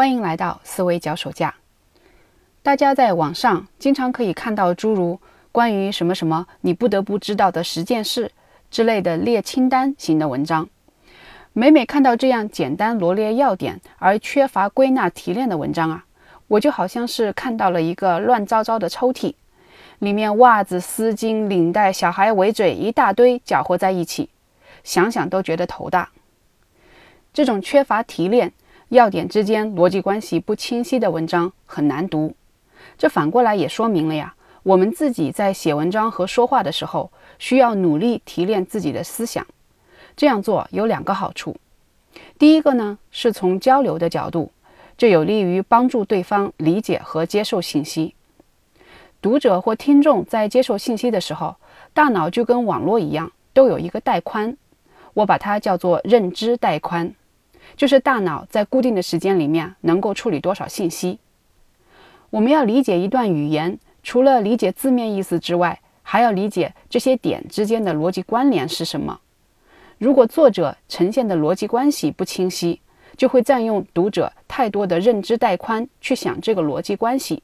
欢迎来到思维脚手架。大家在网上经常可以看到诸如关于什么什么你不得不知道的10件事之类的列清单型的文章。每每看到这样简单罗列要点而缺乏归纳提炼的文章啊，我就好像是看到了一个乱糟糟的抽屉，里面袜子、丝巾、领带、小孩围嘴一大堆搅和在一起，想想都觉得头大。这种缺乏提炼、要点之间逻辑关系不清晰的文章很难读。这反过来也说明了呀，我们自己在写文章和说话的时候，需要努力提炼自己的思想。这样做有2个好处。第一个呢，是从交流的角度，这有利于帮助对方理解和接受信息。读者或听众在接受信息的时候，大脑就跟网络一样，都有一个带宽，我把它叫做认知带宽，就是大脑在固定的时间里面能够处理多少信息。我们要理解一段语言，除了理解字面意思之外，还要理解这些点之间的逻辑关联是什么。如果作者呈现的逻辑关系不清晰，就会占用读者太多的认知带宽去想这个逻辑关系，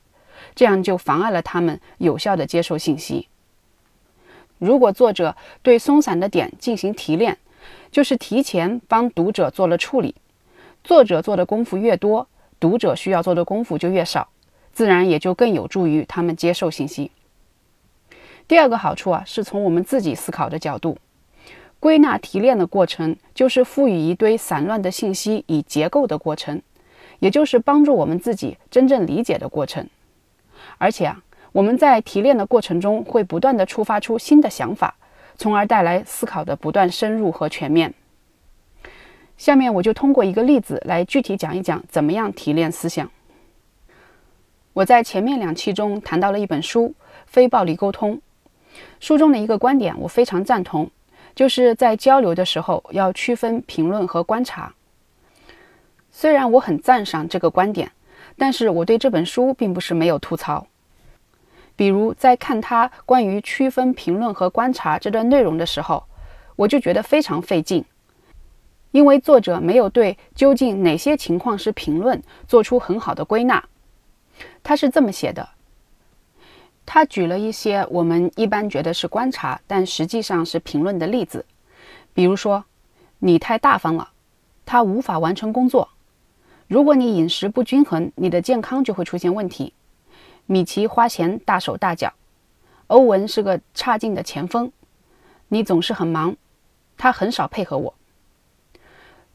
这样就妨碍了他们有效的接受信息。如果作者对松散的点进行提炼，就是提前帮读者做了处理。作者做的功夫越多，读者需要做的功夫就越少，自然也就更有助于他们接受信息。第2个好处啊，是从我们自己思考的角度。归纳提炼的过程就是赋予一堆散乱的信息以结构的过程，也就是帮助我们自己真正理解的过程。而且啊，我们在提炼的过程中会不断地触发出新的想法，从而带来思考的不断深入和全面。下面我就通过一个例子来具体讲一讲怎么样提炼思想。我在前面2期中谈到了一本书《非暴力沟通》，书中的一个观点我非常赞同，就是在交流的时候要区分评论和观察。虽然我很赞赏这个观点，但是我对这本书并不是没有吐槽。比如在看他关于区分评论和观察这段内容的时候，我就觉得非常费劲，因为作者没有对究竟哪些情况是评论做出很好的归纳。他是这么写的，他举了一些我们一般觉得是观察但实际上是评论的例子，比如说你太大方了，他无法完成工作；如果你饮食不均衡，你的健康就会出现问题；米奇花钱大手大脚；欧文是个差劲的前锋；你总是很忙，他很少配合我。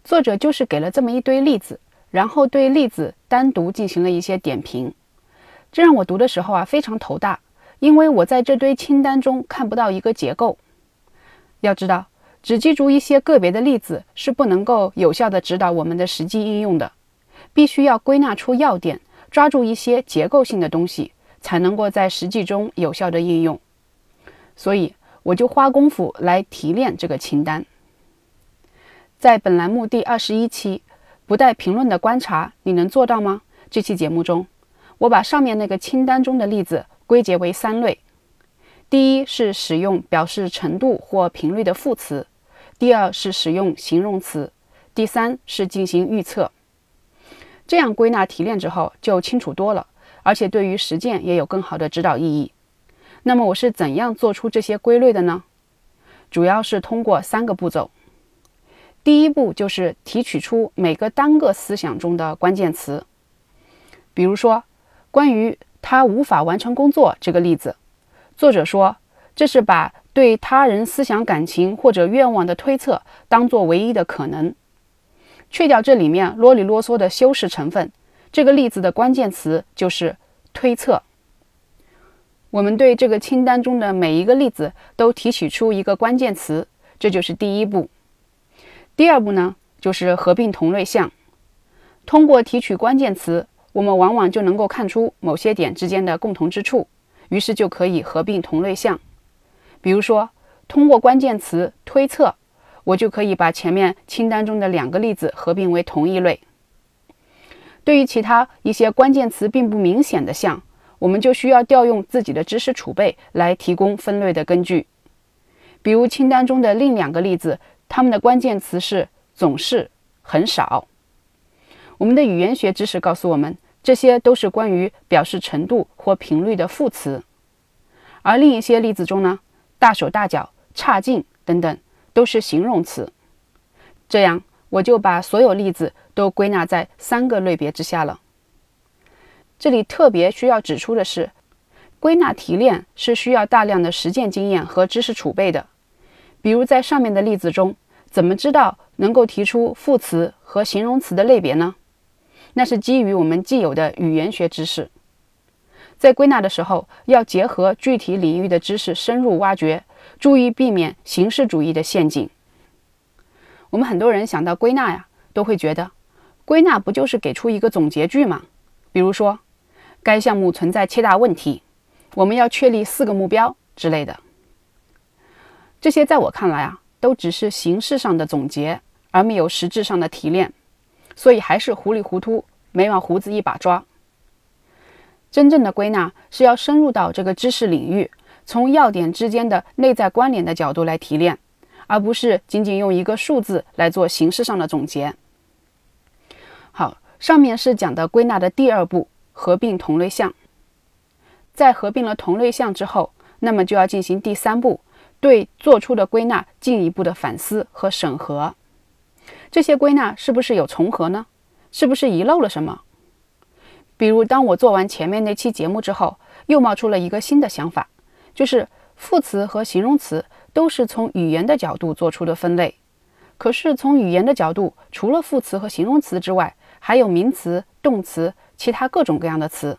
作者就是给了这么一堆例子，然后对例子单独进行了一些点评。这让我读的时候啊，非常头大，因为我在这堆清单中看不到一个结构。要知道，只记住一些个别的例子是不能够有效地指导我们的实际应用的，必须要归纳出要点，抓住一些结构性的东西，才能够在实际中有效地应用。所以我就花功夫来提炼这个清单。在本栏目第21期不带评论的观察你能做到吗？这期节目中，我把上面那个清单中的例子归结为3类。第一是使用表示程度或频率的副词，第2是使用形容词，第3是进行预测。这样归纳提炼之后就清楚多了，而且对于实践也有更好的指导意义。那么我是怎样做出这些归类的呢？主要是通过3个步骤。第一步就是提取出每个单个思想中的关键词，比如说关于他无法完成工作这个例子，作者说这是把对他人思想感情或者愿望的推测当作唯一的可能，去掉这里面啰里啰嗦的修饰成分，这个例子的关键词就是推测。我们对这个清单中的每一个例子都提取出一个关键词，这就是第一步。第2步呢，就是合并同类项。通过提取关键词，我们往往就能够看出某些点之间的共同之处，于是就可以合并同类项。比如说，通过关键词推测，我就可以把前面清单中的2个例子合并为同一类。对于其他一些关键词并不明显的项，我们就需要调用自己的知识储备来提供分类的根据。比如清单中的另2个例子，它们的关键词是总是、很少。我们的语言学知识告诉我们，这些都是关于表示程度或频率的副词。而另一些例子中呢，大手大脚、差劲等等都是形容词。这样，我就把所有例子都归纳在3个类别之下了。这里特别需要指出的是，归纳提炼是需要大量的实践经验和知识储备的。比如在上面的例子中，怎么知道能够提出副词和形容词的类别呢？那是基于我们既有的语言学知识。在归纳的时候，要结合具体领域的知识深入挖掘，注意避免形式主义的陷阱。我们很多人想到归纳呀，都会觉得归纳不就是给出一个总结句吗？比如说，该项目存在7大问题，我们要确立4个目标之类的。这些在我看来啊，都只是形式上的总结，而没有实质上的提炼，所以还是糊里糊涂，眉毛胡子一把抓。真正的归纳是要深入到这个知识领域，从要点之间的内在关联的角度来提炼，而不是仅仅用一个数字来做形式上的总结。好，上面是讲的归纳的第2步，合并同类项。在合并了同类项之后，那么就要进行第3步，对做出的归纳进一步的反思和审核。这些归纳是不是有重合呢？是不是遗漏了什么？比如当我做完前面那期节目之后，又冒出了一个新的想法，就是副词和形容词都是从语言的角度做出的分类，可是从语言的角度，除了副词和形容词之外，还有名词、动词、其他各种各样的词，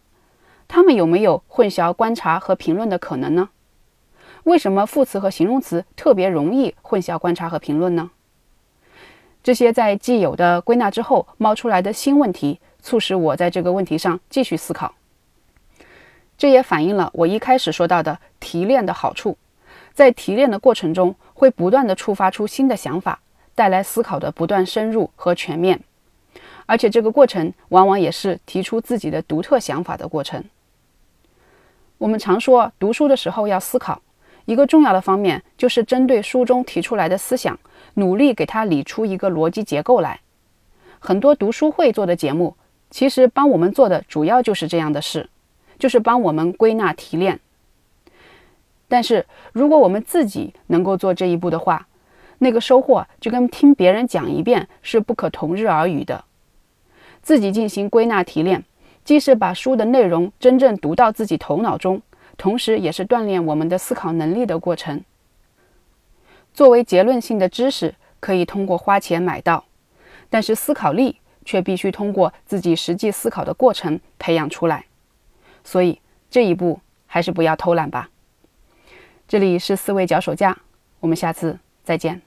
它们有没有混淆观察和评论的可能呢？为什么副词和形容词特别容易混淆观察和评论呢？这些在既有的归纳之后冒出来的新问题，促使我在这个问题上继续思考。这也反映了我一开始说到的提炼的好处，在提炼的过程中会不断地触发出新的想法，带来思考的不断深入和全面，而且这个过程往往也是提出自己的独特想法的过程。我们常说读书的时候要思考，一个重要的方面就是针对书中提出来的思想，努力给它理出一个逻辑结构来。很多读书会做的节目，其实帮我们做的主要就是这样的事，就是帮我们归纳提炼。但是如果我们自己能够做这一步的话，那个收获就跟听别人讲一遍是不可同日而语的。自己进行归纳提炼，既是把书的内容真正读到自己头脑中，同时也是锻炼我们的思考能力的过程。作为结论性的知识可以通过花钱买到，但是思考力却必须通过自己实际思考的过程培养出来，所以这一步还是不要偷懒吧。这里是思维脚手架，我们下次再见。